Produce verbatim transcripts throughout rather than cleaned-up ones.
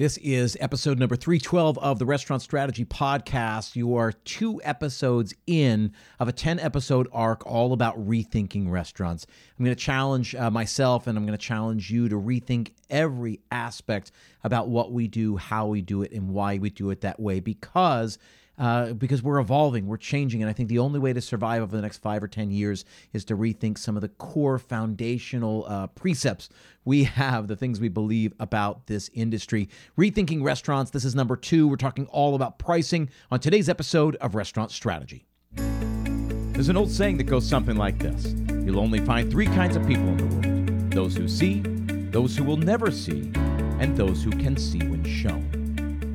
This is episode number three twelve of the Restaurant Strategy Podcast. You are two episodes in of a ten-episode arc all about rethinking restaurants. I'm going to challenge uh, myself, and I'm going to challenge you to rethink every aspect about what we do, how we do it, and why we do it that way, because Uh, because we're evolving, we're changing, and I think the only way to survive over the next five or ten years is to rethink some of the core foundational uh, precepts we have, the things we believe about this industry. Rethinking restaurants, this is number two. We're talking all about pricing on today's episode of Restaurant Strategy. There's an old saying that goes something like this. You'll only find three kinds of people in the world. Those who see, those who will never see, and those who can see when shown.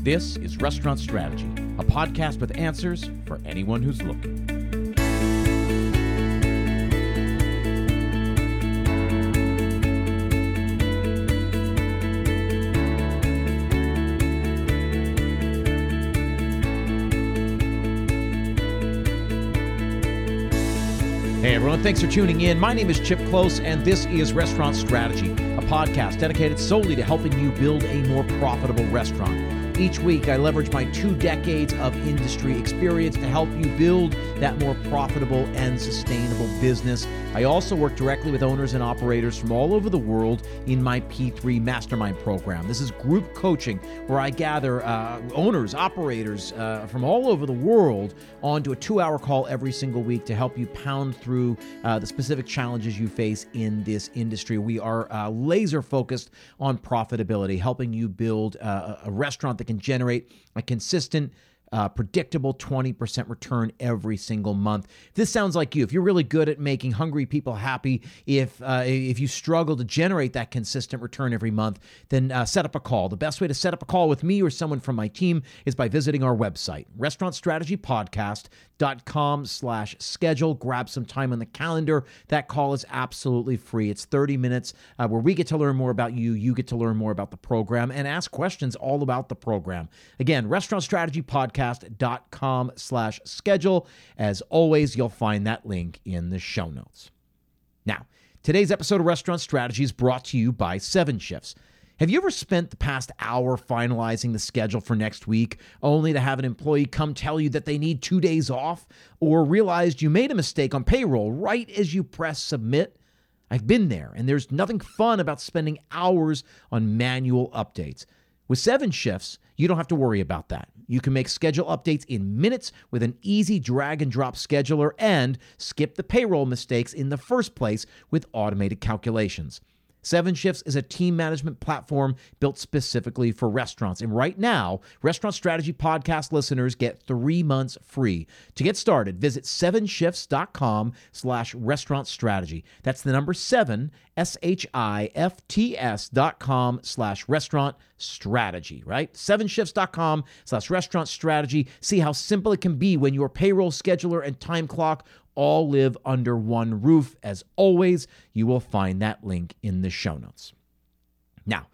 This is Restaurant Strategy, a podcast with answers for anyone who's looking. Hey everyone, thanks for tuning in. My name is Chip Close, and this is Restaurant Strategy, a podcast dedicated solely to helping you build a more profitable restaurant. Each week, I leverage my two decades of industry experience to help you build that more profitable and sustainable business. I also work directly with owners and operators from all over the world in my P three Mastermind program. This is group coaching where I gather uh, owners, operators uh, from all over the world onto a two-hour call every single week to help you pound through Through, uh, the specific challenges you face in this industry. We are uh, laser focused on profitability, helping you build uh, a restaurant that can generate a consistent, Uh, predictable twenty percent return every single month. If this sounds like you, if you're really good at making hungry people happy, if uh, if you struggle to generate that consistent return every month, then uh, set up a call. The best way to set up a call with me or someone from my team is by visiting our website, restaurant strategy podcast dot com slash schedule. Grab some time on the calendar. That call is absolutely free. It's thirty minutes uh, where we get to learn more about you, you get to learn more about the program, and ask questions all about the program. Again, Restaurant Strategy Podcast. podcast.com slash schedule. As always, you'll find that link in the show notes. Now, today's episode of Restaurant Strategy is brought to you by seven shifts. Have you ever spent the past hour finalizing the schedule for next week, only to have an employee come tell you that they need two days off, or realized you made a mistake on payroll right as you press submit? I've been there, and there's nothing fun about spending hours on manual updates. With seven shifts, you don't have to worry about that. You can make schedule updates in minutes with an easy drag and drop scheduler and skip the payroll mistakes in the first place with automated calculations. seven shifts is a team management platform built specifically for restaurants. And right now, Restaurant Strategy Podcast listeners get three months free. To get started, visit seven shifts dot com slash restaurant strategy. That's the number seven, S H I F T S dot com slash restaurant strategy, right? seven shifts dot com slash restaurant strategy. See how simple it can be when your payroll scheduler and time clock all live under one roof. As always, you will find that link in the show notes. Now,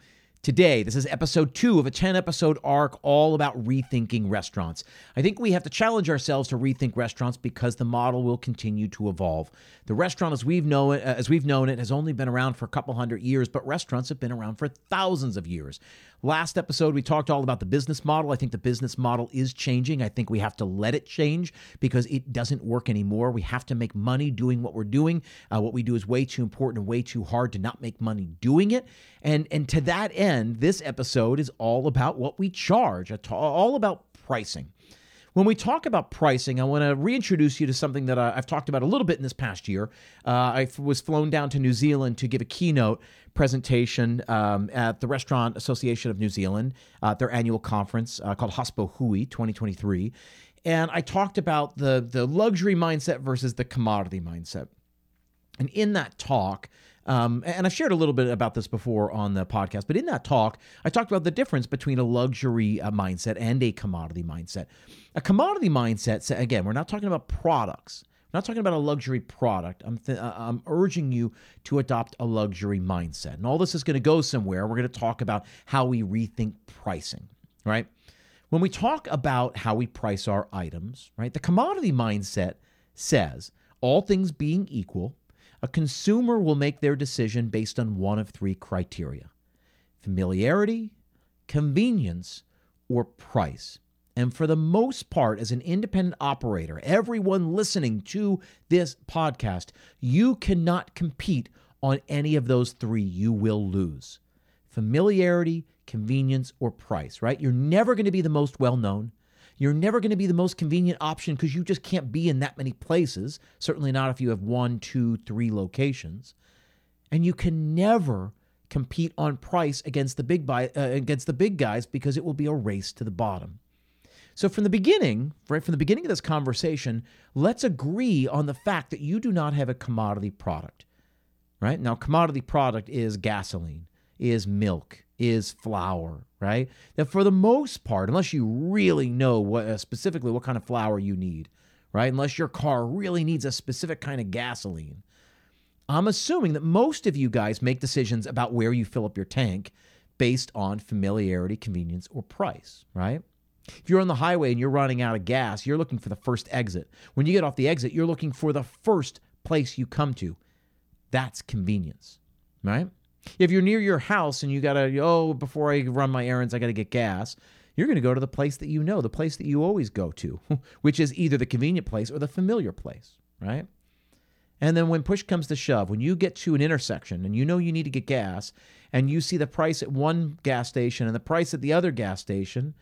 today, this is episode two of a ten-episode arc all about rethinking restaurants. I think we have to challenge ourselves to rethink restaurants because the model will continue to evolve. The restaurant, as we've known it, as we've known it, has only been around for a couple hundred years, but restaurants have been around for thousands of years. Last episode, we talked all about the business model. I think the business model is changing. I think we have to let it change because it doesn't work anymore. We have to make money doing what we're doing. Uh, what we do is way too important and way too hard to not make money doing it. And, and to that end, this episode is all about what we charge, all about pricing. When we talk about pricing, I want to reintroduce you to something that I've talked about a little bit in this past year. Uh, I was flown down to New Zealand to give a keynote presentation um, at the Restaurant Association of New Zealand at uh, their annual conference uh, called Hospo Hui twenty twenty-three. And I talked about the, the luxury mindset versus the commodity mindset. And in that talk, Um, and I've shared a little bit about this before on the podcast, but in that talk, I talked about the difference between a luxury uh, mindset and a commodity mindset. A commodity mindset, again, we're not talking about products. We're not talking about a luxury product. I'm, th- I'm urging you to adopt a luxury mindset. And all this is going to go somewhere. We're going to talk about how we rethink pricing, right? When we talk about how we price our items, right, the commodity mindset says, all things being equal, a consumer will make their decision based on one of three criteria: familiarity, convenience, or price. And for the most part, as an independent operator, everyone listening to this podcast, you cannot compete on any of those three. You will lose. Familiarity, convenience, or price, right? You're never going to be the most well-known. You're never going to be the most convenient option because you just can't be in that many places, certainly not if you have one, two, three locations. And you can never compete on price against the big buy, uh, against the big guys because it will be a race to the bottom. So from the beginning, right from the beginning of this conversation, let's agree on the fact that you do not have a commodity product, right? Now, commodity product is gasoline, is milk, is flour, right? Now, for the most part, unless you really know what uh, specifically what kind of flour you need, right? Unless your car really needs a specific kind of gasoline. I'm assuming that most of you guys make decisions about where you fill up your tank based on familiarity, convenience, or price, right? If you're on the highway and you're running out of gas, you're looking for the first exit. When you get off the exit, you're looking for the first place you come to. That's convenience, right? If you're near your house and you got to, oh, before I run my errands, I got to get gas, you're going to go to the place that you know, the place that you always go to, which is either the convenient place or the familiar place, right? And then when push comes to shove, when you get to an intersection and you know you need to get gas and you see the price at one gas station and the price at the other gas station,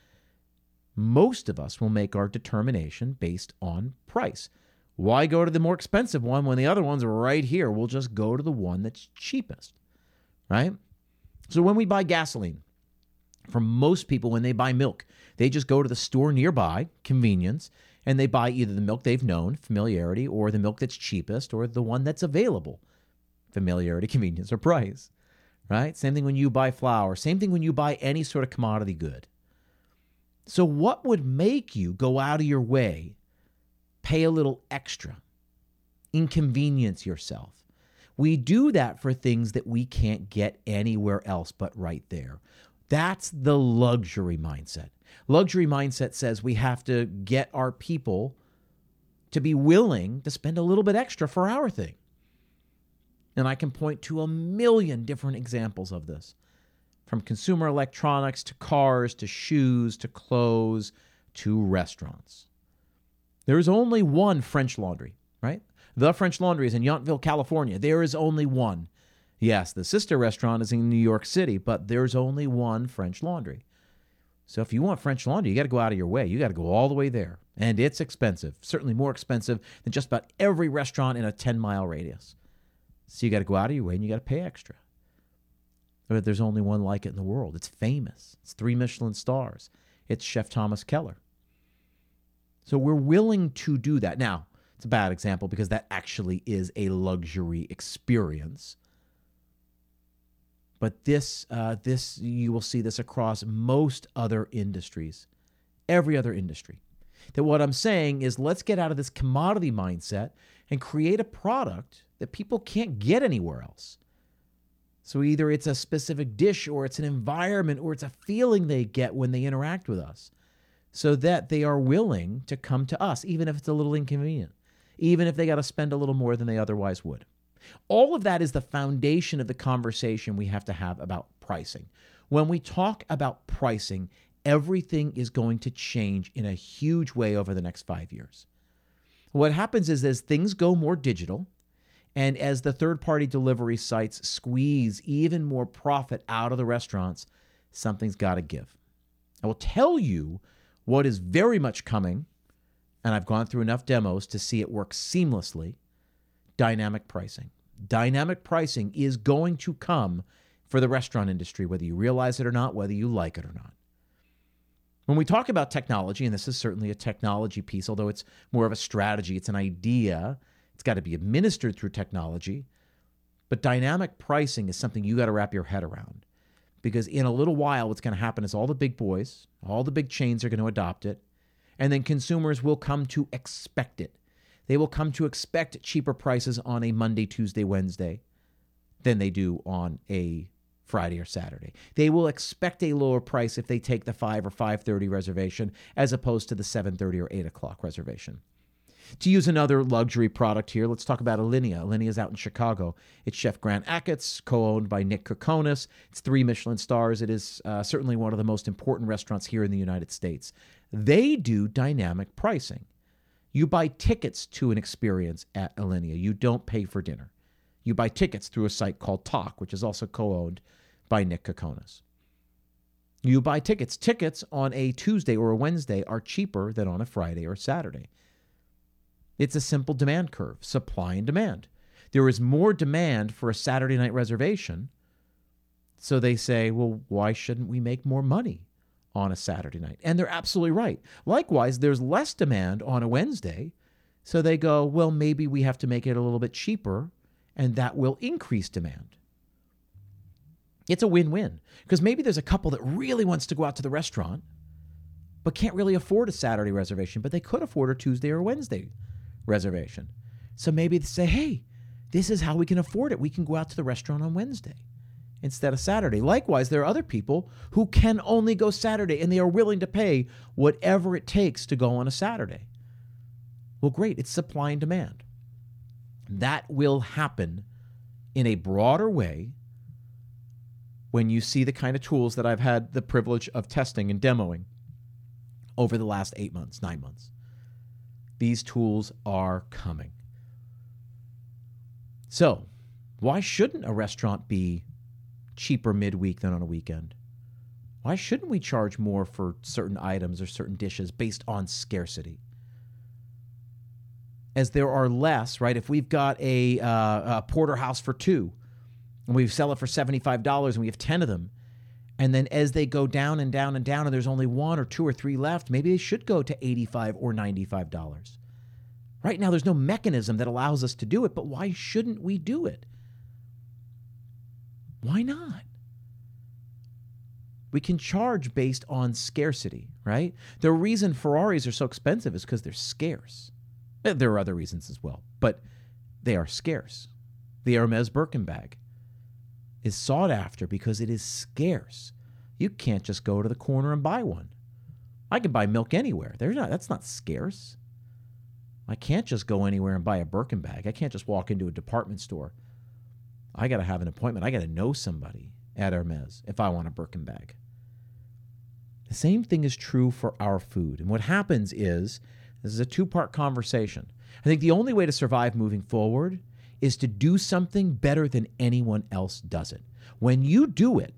most of us will make our determination based on price. Why go to the more expensive one when the other one's right here? We'll just go to the one that's cheapest, right? So when we buy gasoline, for most people, when they buy milk, they just go to the store nearby, convenience, and they buy either the milk they've known, familiarity, or the milk that's cheapest, or the one that's available, familiarity, convenience, or price, right? Same thing when you buy flour. Same thing when you buy any sort of commodity good. So what would make you go out of your way, pay a little extra, inconvenience yourself? We do that for things that we can't get anywhere else but right there. That's the luxury mindset. Luxury mindset says we have to get our people to be willing to spend a little bit extra for our thing. And I can point to a million different examples of this, from consumer electronics to cars to shoes to clothes to restaurants. There is only one French Laundry, right? The French Laundry is in Yountville, California. There is only one. Yes, the sister restaurant is in New York City, but there's only one French Laundry. So if you want French Laundry, you got to go out of your way. You got to go all the way there. And it's expensive, certainly more expensive than just about every restaurant in a ten-mile radius. So you got to go out of your way and you got to pay extra. But there's only one like it in the world. It's famous. It's three Michelin stars. It's Chef Thomas Keller. So we're willing to do that. Now, it's a bad example because that actually is a luxury experience. But this, uh, this you will see this across most other industries, every other industry. That what I'm saying is let's get out of this commodity mindset and create a product that people can't get anywhere else. So either it's a specific dish or it's an environment or it's a feeling they get when they interact with us so that they are willing to come to us, even if it's a little inconvenient, even if they got to spend a little more than they otherwise would. All of that is the foundation of the conversation we have to have about pricing. When we talk about pricing, everything is going to change in a huge way over the next five years. What happens is as things go more digital, and as the third-party delivery sites squeeze even more profit out of the restaurants, something's got to give. I will tell you what is very much coming, and I've gone through enough demos to see it work seamlessly, dynamic pricing. Dynamic pricing is going to come for the restaurant industry, whether you realize it or not, whether you like it or not. When we talk about technology, and this is certainly a technology piece, although it's more of a strategy, it's an idea. It's got to be administered through technology, but dynamic pricing is something you got to wrap your head around because in a little while, what's going to happen is all the big boys, all the big chains are going to adopt it, and then consumers will come to expect it. They will come to expect cheaper prices on a Monday, Tuesday, Wednesday than they do on a Friday or Saturday. They will expect a lower price if they take the five or five thirty reservation as opposed to the seven thirty or eight o'clock reservation. To use another luxury product here, let's talk about Alinea. Alinea is out in Chicago. It's Chef Grant Ackett's, co-owned by Nick Kokonas. It's three Michelin stars. It is uh, certainly one of the most important restaurants here in the United States. They do dynamic pricing. You buy tickets to an experience at Alinea. You don't pay for dinner. You buy tickets through a site called Tock, which is also co-owned by Nick Kokonas. You buy tickets. Tickets on a Tuesday or a Wednesday are cheaper than on a Friday or Saturday. It's a simple demand curve, supply and demand. There is more demand for a Saturday night reservation, so they say, well, why shouldn't we make more money on a Saturday night? And they're absolutely right. Likewise, there's less demand on a Wednesday, so they go, well, maybe we have to make it a little bit cheaper, and that will increase demand. It's a win-win, because maybe there's a couple that really wants to go out to the restaurant but can't really afford a Saturday reservation, but they could afford a Tuesday or Wednesday reservation. So maybe they say, hey, this is how we can afford it. We can go out to the restaurant on Wednesday instead of Saturday. Likewise, there are other people who can only go Saturday, and they are willing to pay whatever it takes to go on a Saturday. Well, great. It's supply and demand. That will happen in a broader way when you see the kind of tools that I've had the privilege of testing and demoing over the last eight months, nine months. These tools are coming. So why shouldn't a restaurant be cheaper midweek than on a weekend? Why shouldn't we charge more for certain items or certain dishes based on scarcity? As there are less, right? If we've got a, uh, a porterhouse for two, and we sell it for seventy-five dollars, and we have ten of them, and then as they go down and down and down, and there's only one or two or three left, maybe they should go to eighty-five dollars or ninety-five dollars. Right now, there's no mechanism that allows us to do it, but why shouldn't we do it? Why not? We can charge based on scarcity, right? The reason Ferraris are so expensive is because they're scarce. There are other reasons as well, but they are scarce. The Hermès Birkin bag is sought after because it is scarce. You can't just go to the corner and buy one. I can buy milk anywhere. They're not, that's not scarce. I can't just go anywhere and buy a Birkin bag. I can't just walk into a department store. I got to have an appointment. I got to know somebody at Hermès if I want a Birkin bag. The same thing is true for our food. And what happens is, this is a two-part conversation. I think the only way to survive moving forward is to do something better than anyone else does it. When you do it,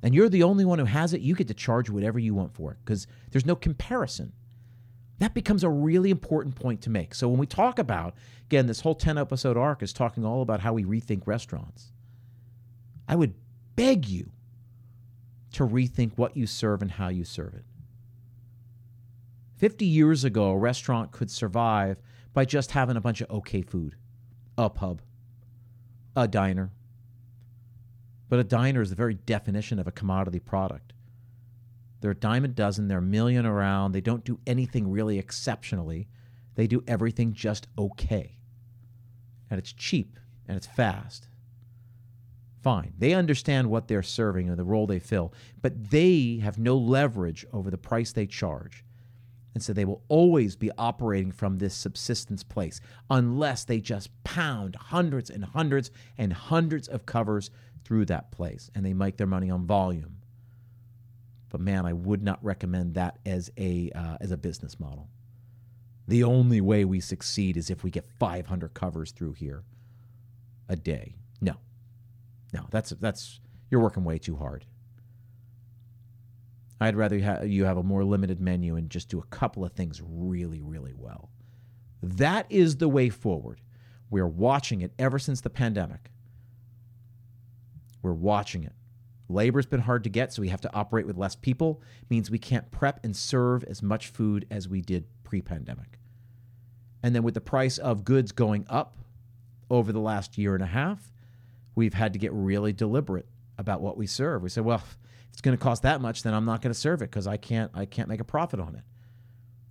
and you're the only one who has it, you get to charge whatever you want for it because there's no comparison. That becomes a really important point to make. So when we talk about, again, this whole ten-episode arc is talking all about how we rethink restaurants. I would beg you to rethink what you serve and how you serve it. fifty years ago, a restaurant could survive by just having a bunch of okay food. A pub, a diner. But a diner is the very definition of a commodity product. They're a dime a dozen, they're a million around, they don't do anything really exceptionally. They do everything just okay. And it's cheap, and it's fast. Fine. They understand what they're serving and the role they fill, but they have no leverage over the price they charge. And so they will always be operating from this subsistence place unless they just pound hundreds and hundreds and hundreds of covers through that place. And they make their money on volume. But man, I would not recommend that as a uh, as a business model. The only way we succeed is if we get five hundred covers through here a day. No, no, that's that's you're working way too hard. I'd rather you have a more limited menu and just do a couple of things really, really well. That is the way forward. We're watching it ever since the pandemic. We're watching it. Labor's been hard to get, so we have to operate with less people. It means we can't prep and serve as much food as we did pre-pandemic. And then with the price of goods going up over the last year and a half, we've had to get really deliberate about what we serve. We said, well, it's going to cost that much, then I'm not going to serve it because I can't I can't make a profit on it.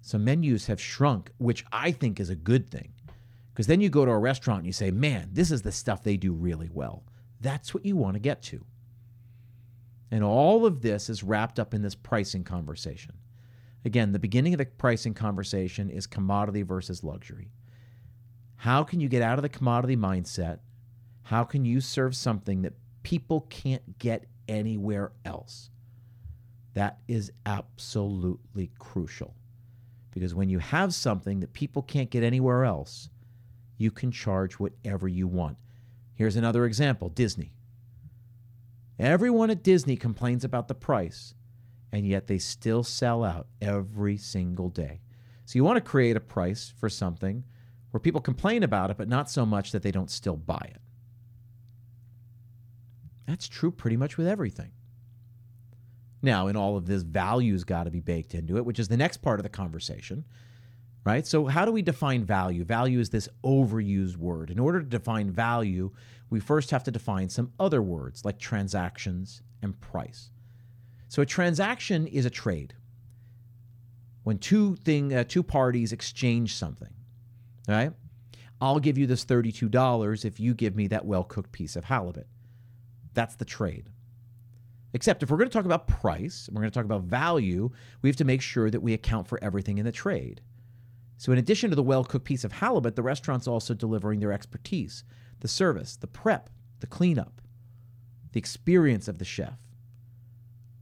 So menus have shrunk, which I think is a good thing, because then you go to a restaurant and you say, man, this is the stuff they do really well. That's what you want to get to. And all of this is wrapped up in this pricing conversation. Again, the beginning of the pricing conversation is commodity versus luxury. How can you get out of the commodity mindset? How can you serve something that people can't get anywhere else? That is absolutely crucial. Because when you have something that people can't get anywhere else, you can charge whatever you want. Here's another example, Disney. Everyone at Disney complains about the price, and yet they still sell out every single day. So you want to create a price for something where people complain about it, but not so much that they don't still buy it. That's true pretty much with everything. Now, in all of this, value's got to be baked into it, which is the next part of the conversation, right? So how do we define value? Value is this overused word. In order to define value, we first have to define some other words like transactions and price. So a transaction is a trade. When two thing, uh, two parties exchange something, right? I'll give you this thirty-two dollars if you give me that well-cooked piece of halibut. That's the trade. Except if we're going to talk about price, and we're going to talk about value, we have to make sure that we account for everything in the trade. So in addition to the well-cooked piece of halibut, the restaurant's also delivering their expertise, the service, the prep, the cleanup, the experience of the chef,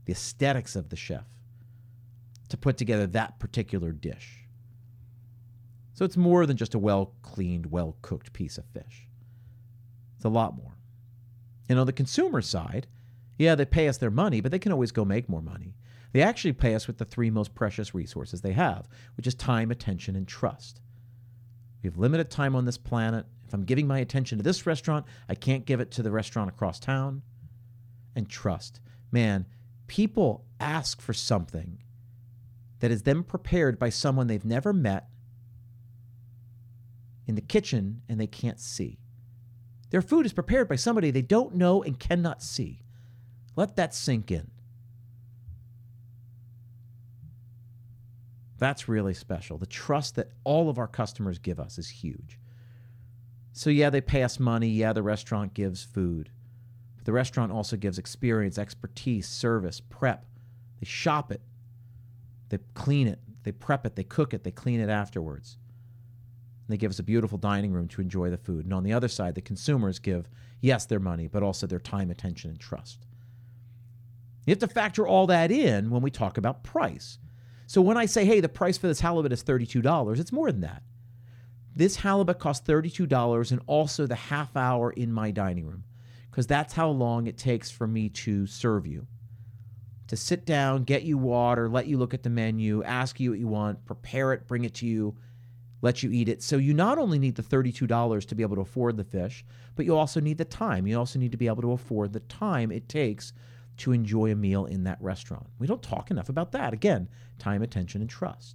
the aesthetics of the chef to put together that particular dish. So it's more than just a well-cleaned, well-cooked piece of fish. It's a lot more. And on the consumer side, yeah, they pay us their money, but they can always go make more money. They actually pay us with the three most precious resources they have, which is time, attention, and trust. We have limited time on this planet. If I'm giving my attention to this restaurant, I can't give it to the restaurant across town. And trust. Man, people ask for something that is then prepared by someone they've never met in the kitchen and they can't see. Their food is prepared by somebody they don't know and cannot see. Let that sink in. That's really special. The trust that all of our customers give us is huge. So yeah, they pay us money. Yeah, the restaurant gives food. But the restaurant also gives experience, expertise, service, prep. They shop it. They clean it. They prep it. They cook it. They clean it afterwards. And they give us a beautiful dining room to enjoy the food. And on the other side, the consumers give, yes, their money, but also their time, attention, and trust. You have to factor all that in when we talk about price. So when I say, hey, the price for this halibut is thirty-two dollars, it's more than that. This halibut costs thirty-two dollars and also the half hour in my dining room, because that's how long it takes for me to serve you, to sit down, get you water, let you look at the menu, ask you what you want, prepare it, bring it to you, let you eat it. So you not only need the thirty-two dollars to be able to afford the fish, but you also need the time. You also need to be able to afford the time it takes to enjoy a meal in that restaurant. We don't talk enough about that. Again, time, attention, and trust.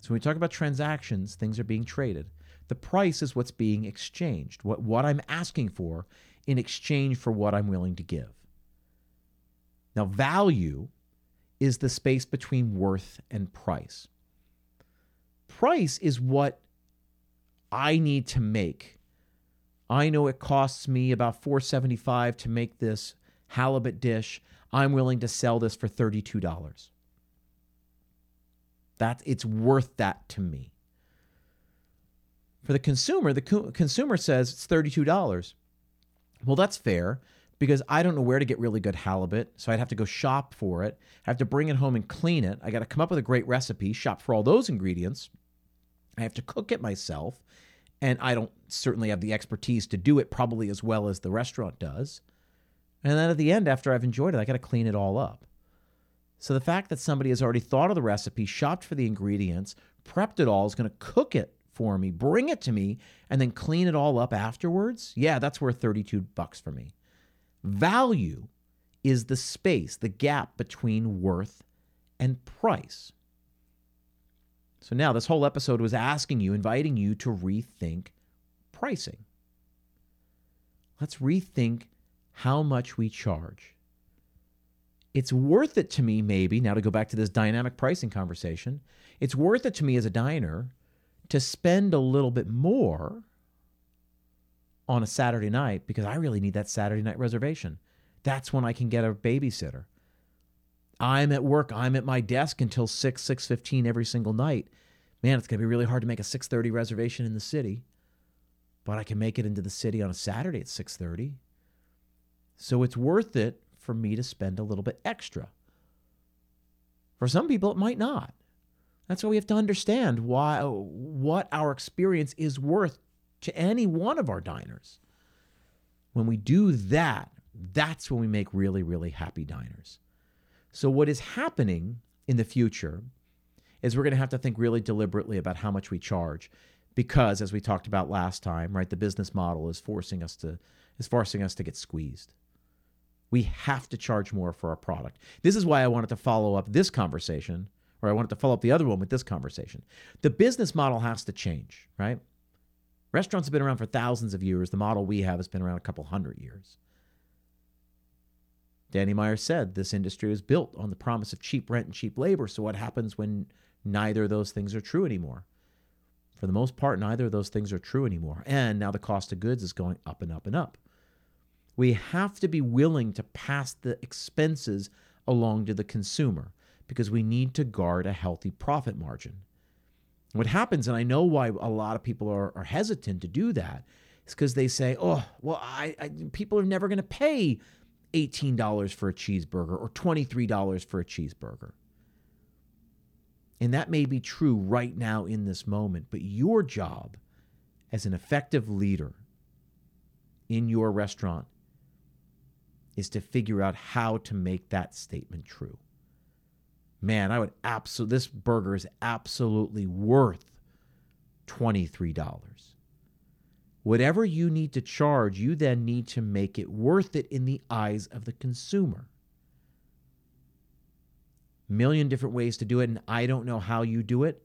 So when we talk about transactions, things are being traded. The price is what's being exchanged, what, what I'm asking for in exchange for what I'm willing to give. Now, value is the space between worth and price. Price is what I need to make. I know it costs me about four dollars and seventy-five cents to make this halibut dish. I'm willing to sell this for thirty-two dollars. That, it's worth that to me. For the consumer, the co- consumer says it's thirty-two dollars. Well, that's fair because I don't know where to get really good halibut, so I'd have to go shop for it. I have to bring it home and clean it. I got to come up with a great recipe, shop for all those ingredients. I have to cook it myself. And I don't certainly have the expertise to do it probably as well as the restaurant does. And then at the end, after I've enjoyed it, I got to clean it all up. So the fact that somebody has already thought of the recipe, shopped for the ingredients, prepped it all, is going to cook it for me, bring it to me, and then clean it all up afterwards, yeah, that's worth thirty-two bucks for me. Value is the space, the gap between worth and price. So now this whole episode was asking you, inviting you to rethink pricing. Let's rethink how much we charge. It's worth it to me, maybe, now to go back to this dynamic pricing conversation, it's worth it to me as a diner to spend a little bit more on a Saturday night because I really need that Saturday night reservation. That's when I can get a babysitter. I'm at work, I'm at my desk until six, six fifteen every single night. Man, it's going to be really hard to make a six thirty reservation in the city, but I can make it into the city on a Saturday at six thirty. So it's worth it for me to spend a little bit extra. For some people, it might not. That's why we have to understand why what our experience is worth to any one of our diners. When we do that, that's when we make really, really happy diners. So what is happening in the future is we're going to have to think really deliberately about how much we charge, because as we talked about last time, right, the business model is forcing us to is forcing us to get squeezed. We have to charge more for our product. This is why I wanted to follow up this conversation, or I wanted to follow up the other one with this conversation. The business model has to change, right? Restaurants have been around for thousands of years. The model we have has been around a couple hundred years. Danny Meyer said this industry is built on the promise of cheap rent and cheap labor. So what happens when neither of those things are true anymore? For the most part, neither of those things are true anymore. And now the cost of goods is going up and up and up. We have to be willing to pass the expenses along to the consumer because we need to guard a healthy profit margin. What happens, and I know why a lot of people are, are hesitant to do that, is because they say, oh, well, I, I people are never going to pay eighteen dollars for a cheeseburger or twenty-three dollars for a cheeseburger. And that may be true right now in this moment, but your job as an effective leader in your restaurant is to figure out how to make that statement true. Man, I would absolutely, this burger is absolutely worth twenty-three dollars. Whatever you need to charge, you then need to make it worth it in the eyes of the consumer. Million different ways to do it, and I don't know how you do it,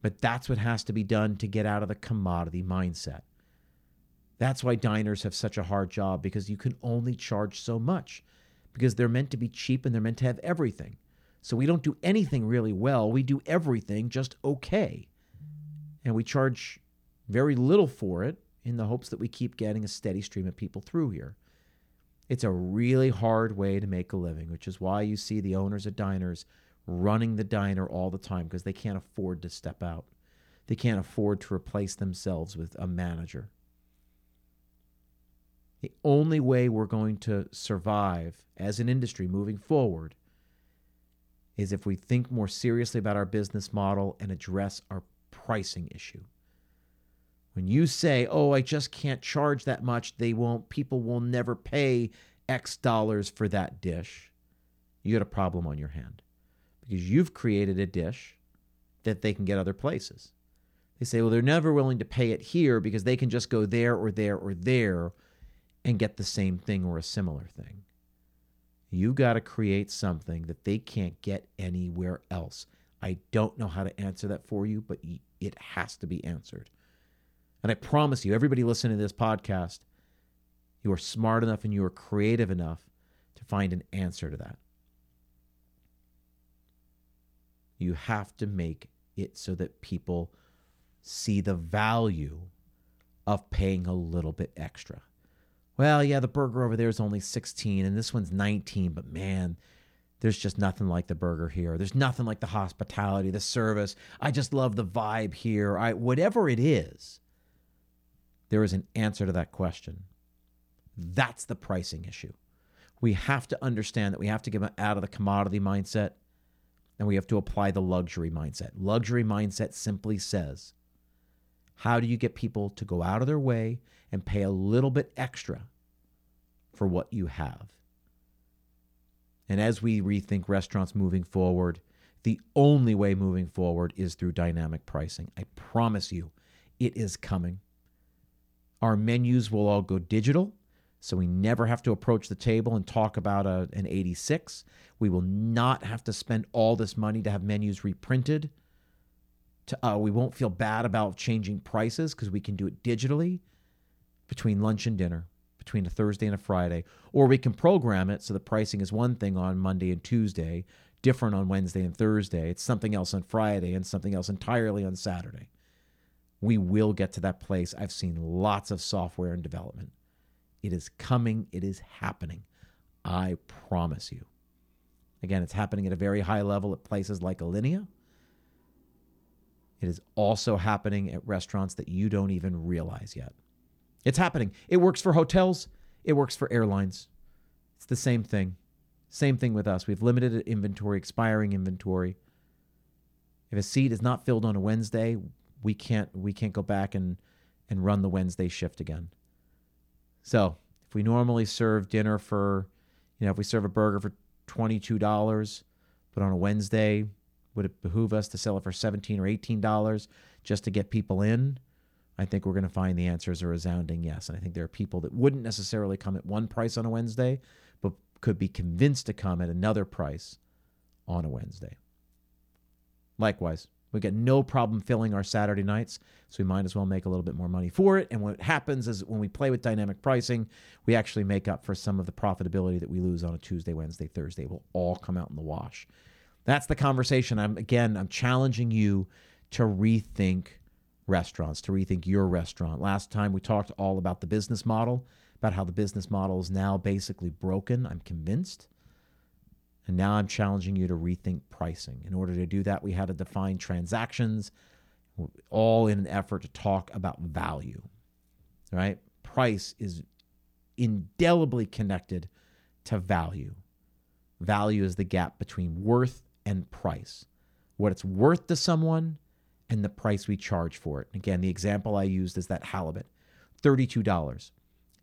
but that's what has to be done to get out of the commodity mindset. That's why diners have such a hard job, because you can only charge so much, because they're meant to be cheap and they're meant to have everything. So we don't do anything really well. We do everything just okay. And we charge very little for it in the hopes that we keep getting a steady stream of people through here. It's a really hard way to make a living, which is why you see the owners of diners running the diner all the time, because they can't afford to step out. They can't afford to replace themselves with a manager. The only way we're going to survive as an industry moving forward is if we think more seriously about our business model and address our pricing issue. When you say, oh, I just can't charge that much, they won't, people will never pay X dollars for that dish, you got a problem on your hand, because you've created a dish that they can get other places. They say, well, they're never willing to pay it here because they can just go there or there or there and get the same thing or a similar thing. You got to create something that they can't get anywhere else. I don't know how to answer that for you, but it has to be answered. And I promise you, everybody listening to this podcast, you are smart enough and you are creative enough to find an answer to that. You have to make it so that people see the value of paying a little bit extra. Well, yeah, the burger over there is only sixteen dollars and this one's nineteen dollars, but man, there's just nothing like the burger here. There's nothing like the hospitality, the service. I just love the vibe here. I, whatever it is, there is an answer to that question. That's the pricing issue. We have to understand that we have to get out of the commodity mindset and we have to apply the luxury mindset. Luxury mindset simply says, how do you get people to go out of their way and pay a little bit extra for what you have? And as we rethink restaurants moving forward, the only way moving forward is through dynamic pricing. I promise you, it is coming. Our menus will all go digital, so we never have to approach the table and talk about a, an eighty-six. We will not have to spend all this money to have menus reprinted. To, uh, we won't feel bad about changing prices because we can do it digitally between lunch and dinner, between a Thursday and a Friday. Or we can program it so the pricing is one thing on Monday and Tuesday, different on Wednesday and Thursday. It's something else on Friday and something else entirely on Saturday. We will get to that place. I've seen lots of software in development. It is coming. It is happening. I promise you. Again, it's happening at a very high level at places like Alinea. It is also happening at restaurants that you don't even realize yet. It's happening. It works for hotels. It works for airlines. It's the same thing. Same thing with us. We have limited inventory, expiring inventory. If a seat is not filled on a Wednesday, we can't we can't go back and, and run the Wednesday shift again. So if we normally serve dinner for, you know, if we serve a burger for twenty-two dollars, but on a Wednesday, would it behoove us to sell it for seventeen or eighteen dollars just to get people in? I think we're going to find the answers are resounding yes. And I think there are people that wouldn't necessarily come at one price on a Wednesday, but could be convinced to come at another price on a Wednesday. Likewise, we get no problem filling our Saturday nights, so we might as well make a little bit more money for it. And what happens is when we play with dynamic pricing, we actually make up for some of the profitability that we lose on a Tuesday, Wednesday, Thursday. It will all come out in the wash. That's the conversation. I'm again, I'm challenging you to rethink restaurants, to rethink your restaurant. Last time we talked all about the business model, about how the business model is now basically broken, I'm convinced. And now I'm challenging you to rethink pricing. In order to do that, we had to define transactions, all in an effort to talk about value, right? Price is indelibly connected to value. Value is the gap between worth and price. What it's worth to someone and the price we charge for it. Again, the example I used is that halibut, thirty-two dollars.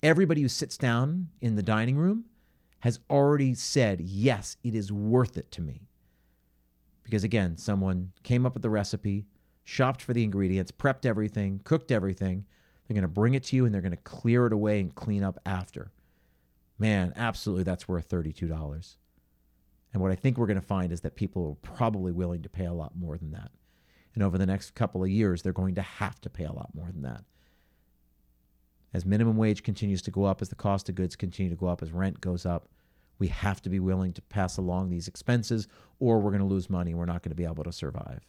Everybody who sits down in the dining room has already said, yes, it is worth it to me. Because again, someone came up with the recipe, shopped for the ingredients, prepped everything, cooked everything. They're going to bring it to you and they're going to clear it away and clean up after. Man, absolutely, that's worth thirty-two dollars. And what I think we're going to find is that people are probably willing to pay a lot more than that. And over the next couple of years, they're going to have to pay a lot more than that. As minimum wage continues to go up, as the cost of goods continue to go up, as rent goes up, we have to be willing to pass along these expenses or we're going to lose money. We're not going to be able to survive.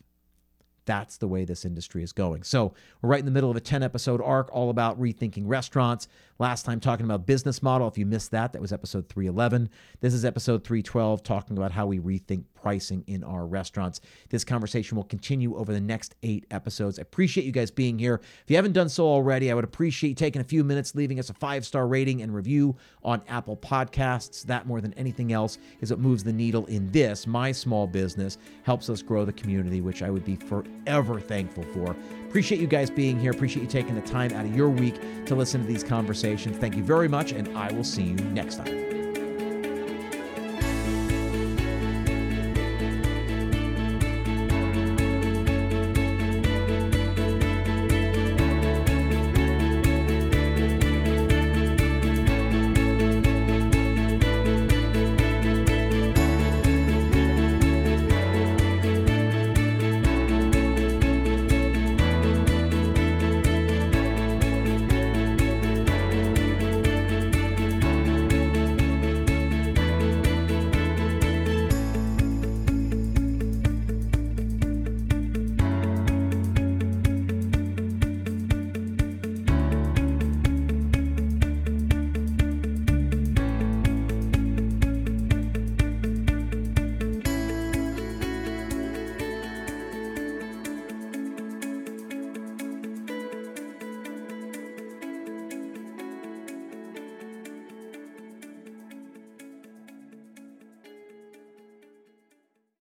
That's the way this industry is going. So we're right in the middle of a ten-episode arc all about rethinking restaurants. Last time talking about business model. If you missed that, that was episode three eleven. This is episode three twelve, talking about how we rethink pricing in our restaurants. This conversation will continue over the next eight episodes. I appreciate you guys being here. If you haven't done so already, I would appreciate you taking a few minutes, leaving us a five-star rating and review on Apple Podcasts. That, more than anything else, is what moves the needle in this, my small business, helps us grow the community, which I would be forever ever thankful for. Appreciate you guys being here. Appreciate you taking the time out of your week to listen to these conversations. Thank you very much, and I will see you next time.